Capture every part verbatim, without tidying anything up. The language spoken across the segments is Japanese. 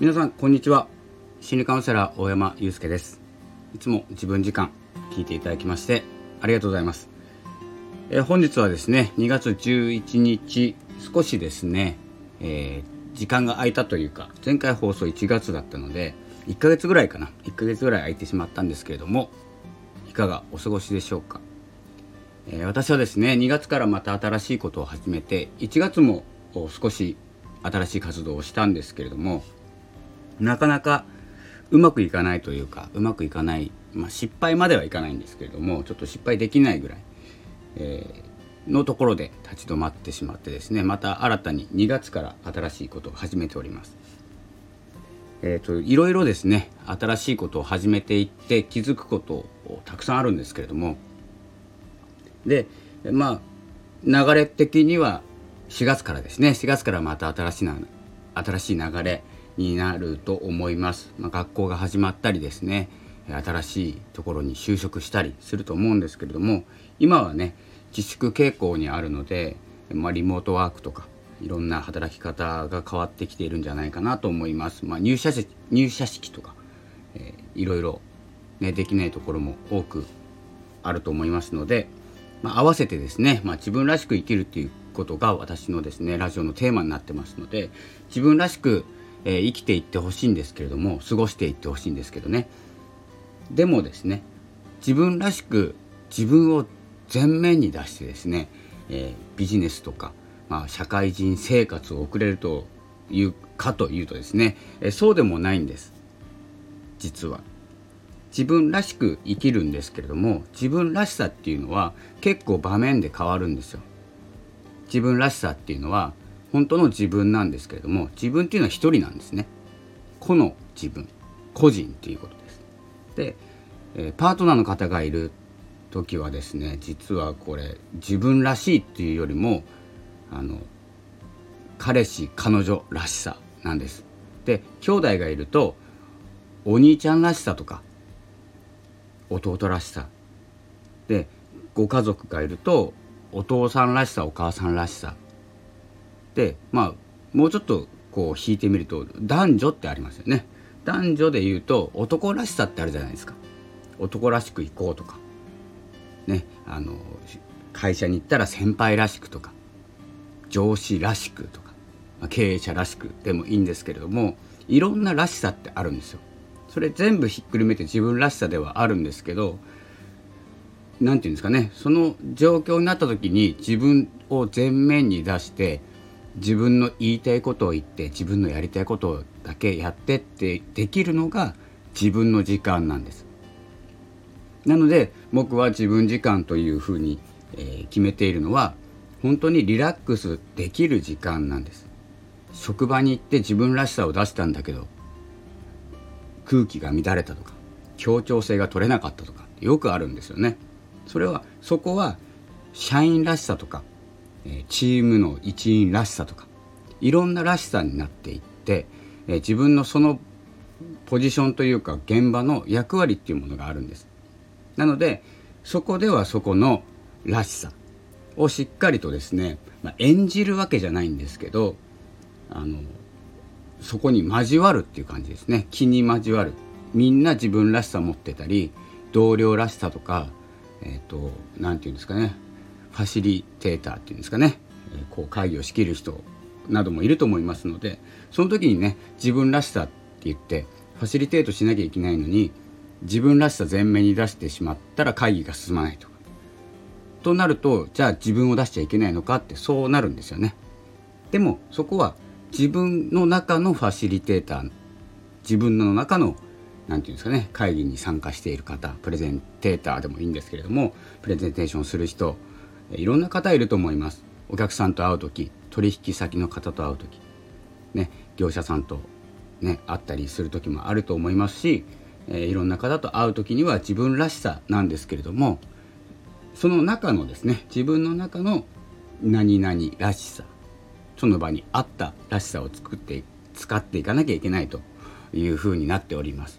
皆さんこんにちは。心理カウンセラー大山祐介です。いつも自分時間聞いていただきましてありがとうございます。えー、本日はですねにがつじゅういちにち、少しですね、えー、時間が空いたというか、前回放送いちがつだったのでいっかげつぐらいかないっかげつぐらい空いてしまったんですけれども、いかがお過ごしでしょうか。えー、私はですねにがつからまた新しいことを始めて、いちがつも少し新しい活動をしたんですけれども、なかなかうまくいかないというかうまくいかない、まあ、失敗まではいかないんですけれども、ちょっと失敗できないぐらい、えー、のところで立ち止まってしまってですね、また新たににがつから新しいことを始めております。えーと、いろいろですね新しいことを始めていって気づくことたくさんあるんですけれども、でまあ流れ的にはしがつからですねしがつからまた新しいな新しい流れになると思います。まあ、学校が始まったりですね、新しいところに就職したりすると思うんですけれども、今はね自粛傾向にあるので、まあ、リモートワークとかいろんな働き方が変わってきているんじゃないかなと思います。まあ、入社式、入社式とか、えー、いろいろ、ね、できないところも多くあると思いますので、まあ、合わせてですね、まあ、自分らしく生きるということが私のですねラジオのテーマになってますので、自分らしく、えー、生きていってほしいんですけれども、過ごしていってほしいんですけどね。でもですね自分らしく自分を前面に出してですね、えー、ビジネスとか、まあ、社会人生活を送れるというかというとですね、えそうでもないんです。実は自分らしく生きるんですけれども、自分らしさっていうのは結構場面で変わるんですよ。自分らしさっていうのは本当の自分なんですけれども、自分っていうのは一人なんですね。個の自分、個人っていうことです。で、えパートナーの方がいる時はですね、実はこれ自分らしいっていうよりもあの彼氏彼女らしさなんです。で、兄弟がいるとお兄ちゃんらしさとか弟らしさで、ご家族がいるとお父さんらしさお母さんらしさで、まあもうちょっとこう引いてみると男女ってありますよね。男女でいうと男らしさってあるじゃないですか。男らしく行こうとかね、あの会社に行ったら先輩らしくとか上司らしくとか、まあ、経営者らしくでもいいんですけれども、いろんならしさってあるんですよ。それ全部ひっくるめて自分らしさではあるんですけど、なんていうんですかね、その状況になった時に自分を前面に出して自分の言いたいことを言って自分のやりたいことだけやってってできるのが自分の時間なんです。なので僕は自分時間というふうに、えー、決めているのは本当にリラックスできる時間なんです。職場に行って自分らしさを出したんだけど空気が乱れたとか協調性が取れなかったとかよくあるんですよね。それはそこは社員らしさとかチームの一員らしさとかいろんならしさになっていって、自分のそのポジションというか現場の役割っていうものがあるんです。なのでそこではそこのらしさをしっかりとですね、まあ、演じるわけじゃないんですけど、あのそこに交わるっていう感じですね。気に交わる、みんな自分らしさ持ってたり同僚らしさとか、えーと、なんていうんですかね、ファシリテーターっていうんですかね、こう会議を仕切る人などもいると思いますので、その時にね自分らしさって言ってファシリテートしなきゃいけないのに自分らしさ前面に出してしまったら会議が進まないとかとなると、じゃあ自分を出しちゃいけないのかってそうなるんですよね。でもそこは自分の中のファシリテーター、自分の中のなんていうんですかね、会議に参加している方、プレゼンテーターでもいいんですけれども、プレゼンテーションする人、いろんな方いると思います。お客さんと会うとき、取引先の方と会うとき、ね、業者さんと、ね、会ったりするときもあると思いますし、えー、いろんな方と会うときには自分らしさなんですけれども、その中のですね自分の中の何々らしさ、その場に合ったらしさを作って使っていかなきゃいけないというふうになっております。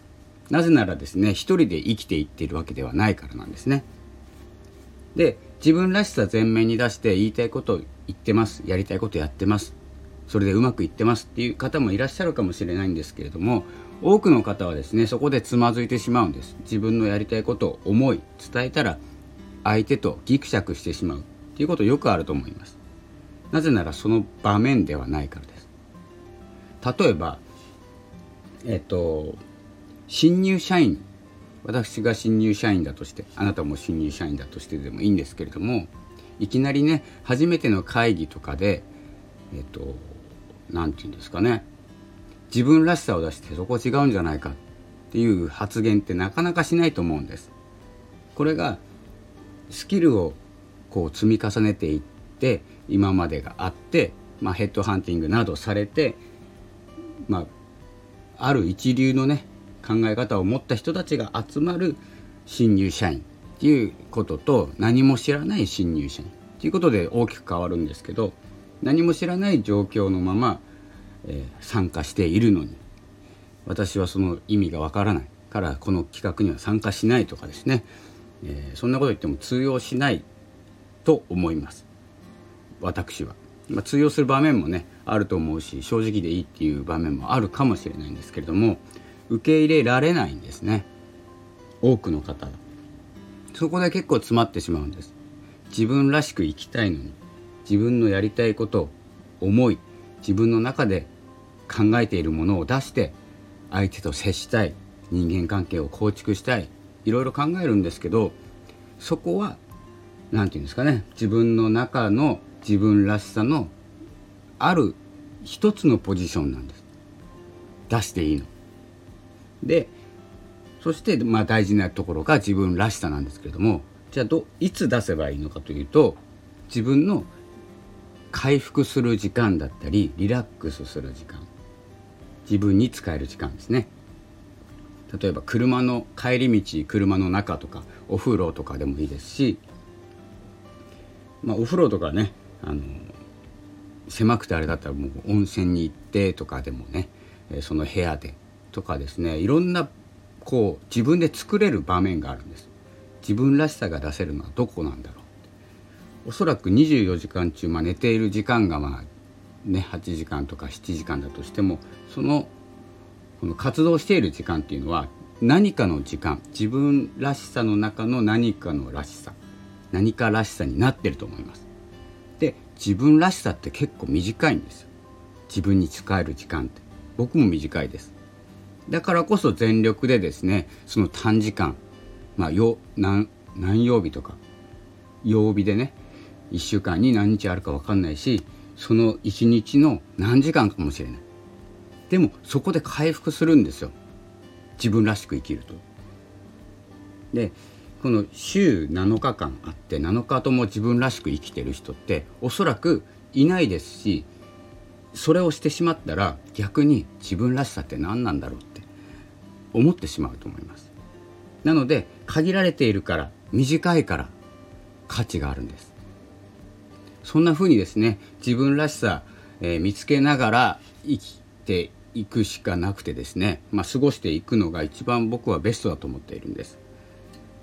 なぜならですね一人で生きていっているわけではないからなんですね。で、自分らしさ前面に出して言いたいことを言ってます、やりたいことやってます、それでうまくいってますっていう方もいらっしゃるかもしれないんですけれども、多くの方はですね、そこでつまずいてしまうんです。自分のやりたいことを思い伝えたら相手とギクシャクしてしまうっていうことよくあると思います。なぜならその場面ではないからです。例えばえっと新入社員、私が新入社員だとして、あなたも新入社員だとしてでもいいんですけれども、いきなりね、初めての会議とかでえっとなんていうんですかね、自分らしさを出してそこ違うんじゃないかっていう発言ってなかなかしないと思うんです。これがスキルをこう積み重ねていって今までがあって、まあ、ヘッドハンティングなどされて、まあ、ある一流のね考え方を持った人たちが集まる新入社員っていうことと、何も知らない新入社員っていうことで大きく変わるんですけど、何も知らない状況のまま、えー、参加しているのに、私はその意味がわからないからこの企画には参加しないとかですね、えー、そんなこと言っても通用しないと思います。私は、まあ、通用する場面もねあると思うし、正直でいいっていう場面もあるかもしれないんですけれども、受け入れられないんですね、多くの方が。そこで結構詰まってしまうんです。自分らしく生きたいのに、自分のやりたいことを思い、自分の中で考えているものを出して相手と接したい、人間関係を構築したい、いろいろ考えるんですけど、そこはなんていうんですかね、自分の中の自分らしさのある一つのポジションなんです。出していいので、そしてまあ大事なところが自分らしさなんですけれども、じゃあどいつ出せばいいのかというと、自分の回復する時間だったり、リラックスする時間、自分に使える時間ですね。例えば車の帰り道、車の中とかお風呂とかでもいいですし、まあ、お風呂とかね、あの狭くてあれだったらもう温泉に行ってとかでもね、その部屋でとかですね、いろんなこう自分で作れる場面があるんです。自分らしさが出せるのはどこなんだろう。おそらくにじゅうよじかん中、まあ、寝ている時間がまあねはちじかんとかしちじかんだとしても、そのこの活動している時間っていうのは何かの時間、自分らしさの中の何かのらしさ、何からしさになってると思います。で、自分らしさって結構短いんですよ。自分に使える時間って僕も短いです。だからこそ全力でですね、その短時間、まあよ何何曜日とか曜日でね、いっしゅうかんに何日あるか分かんないし、そのいちにちの何時間かもしれない。でもそこで回復するんですよ、自分らしく生きると。でこの週なのかかんあって、なのかとも自分らしく生きてる人っておそらくいないですし、それをしてしまったら逆に自分らしさって何なんだろうって思ってしまうと思います。なので限られているから、短いから価値があるんです。そんな風にですね、自分らしさ、えー、見つけながら生きていくしかなくてですね、まあ、過ごしていくのが一番僕はベストだと思っているんです。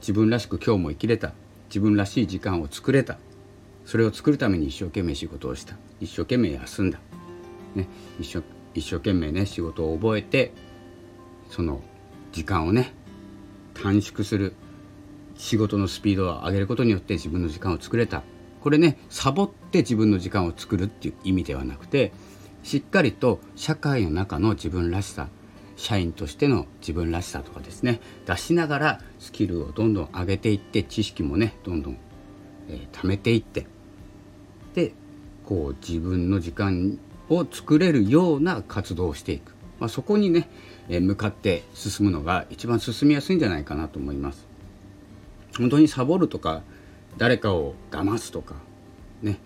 自分らしく今日も生きれた、自分らしい時間を作れた、それを作るために一生懸命仕事をした、一生懸命休んだ、ね、一生、一生懸命ね仕事を覚えて、その時間をね短縮する、仕事のスピードを上げることによって自分の時間を作れた。これね、サボって自分の時間を作るっていう意味ではなくて、しっかりと社会の中の自分らしさ、社員としての自分らしさとかですね、出しながらスキルをどんどん上げていって、知識もねどんどん、えー、貯めていって、でこう自分の時間を作れるような活動をしていく、まあ、そこにね、えー、向かって進むのが一番進みやすいんじゃないかなと思います。本当にサボるとか、誰かを騙すとかね、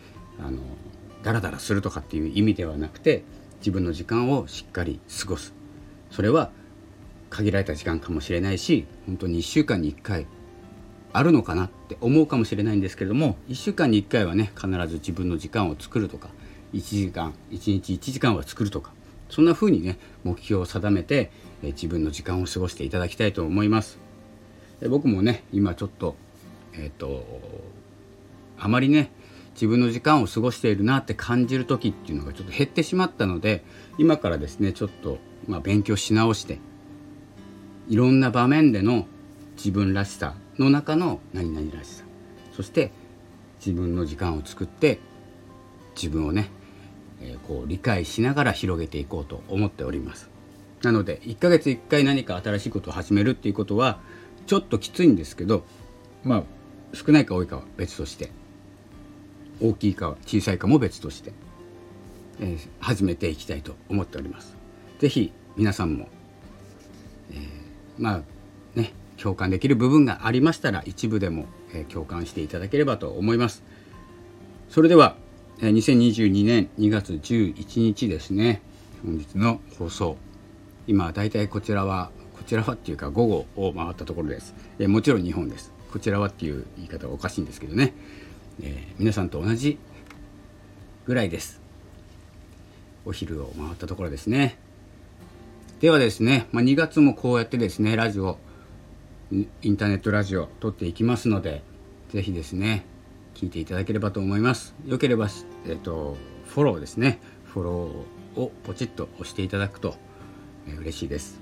あのダラダラするとかっていう意味ではなくて、自分の時間をしっかり過ごす。それは限られた時間かもしれないし、本当にいっしゅうかんにいっかいあるのかなって思うかもしれないんですけれども、いっしゅうかんにいっかいはね必ず自分の時間を作るとか、いちじかん、いちにちいちじかんは作るとか、そんな風にね目標を定めてえ自分の時間を過ごしていただきたいと思います。で僕もね今ちょっとえっとあまりね自分の時間を過ごしているなって感じる時っていうのがちょっと減ってしまったので、今からですねちょっとまあ勉強し直して、いろんな場面での自分らしさの中の何々らしさ、そして自分の時間を作って自分をね、えー、こう理解しながら広げていこうと思っております。なのでいっかげついっかい何か新しいことを始めるっていうことはちょっときついんですけど、まあ少ないか多いかは別として、大きいか小さいかも別として、えー、始めていきたいと思っております。ぜひ皆さんも、えー、まあね共感できる部分がありましたら一部でも、えー、共感していただければと思います。それでは、えー、にせんにじゅうにねんにがつじゅういちにちですね、本日の放送、今だいたいこちらはこちらはっていうか午後を回ったところです。えー、もちろん日本です。こちらはっていう言い方はおかしいんですけどね、えー、皆さんと同じぐらいです。お昼を回ったところですね。ではですね、まあ、にがつもこうやってですねラジオインターネットラジオ撮っていきますので、ぜひですね聞いていただければと思います。よければ、えーと、フォローですねフォローをポチッと押していただくと、えー、嬉しいです。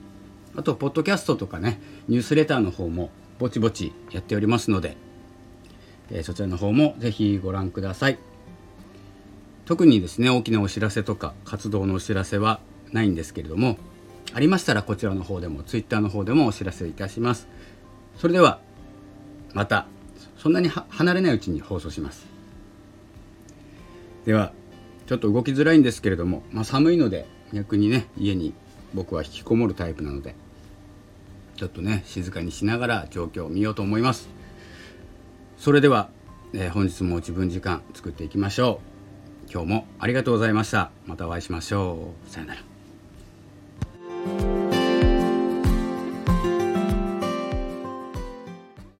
あとポッドキャストとかねニュースレターの方もぼちぼちやっておりますので、えー、そちらの方もぜひご覧ください。特にですね大きなお知らせとか活動のお知らせはないんですけれども、ありましたらこちらの方でもツイッターの方でもお知らせいたします。それではまたそんなに離れないうちに放送します。ではちょっと動きづらいんですけれども、まあ、寒いので逆にね家に僕は引きこもるタイプなので、ちょっとね静かにしながら状況を見ようと思います。それでは、えー、本日も自分時間作っていきましょう。今日もありがとうございました。またお会いしましょう。さよなら。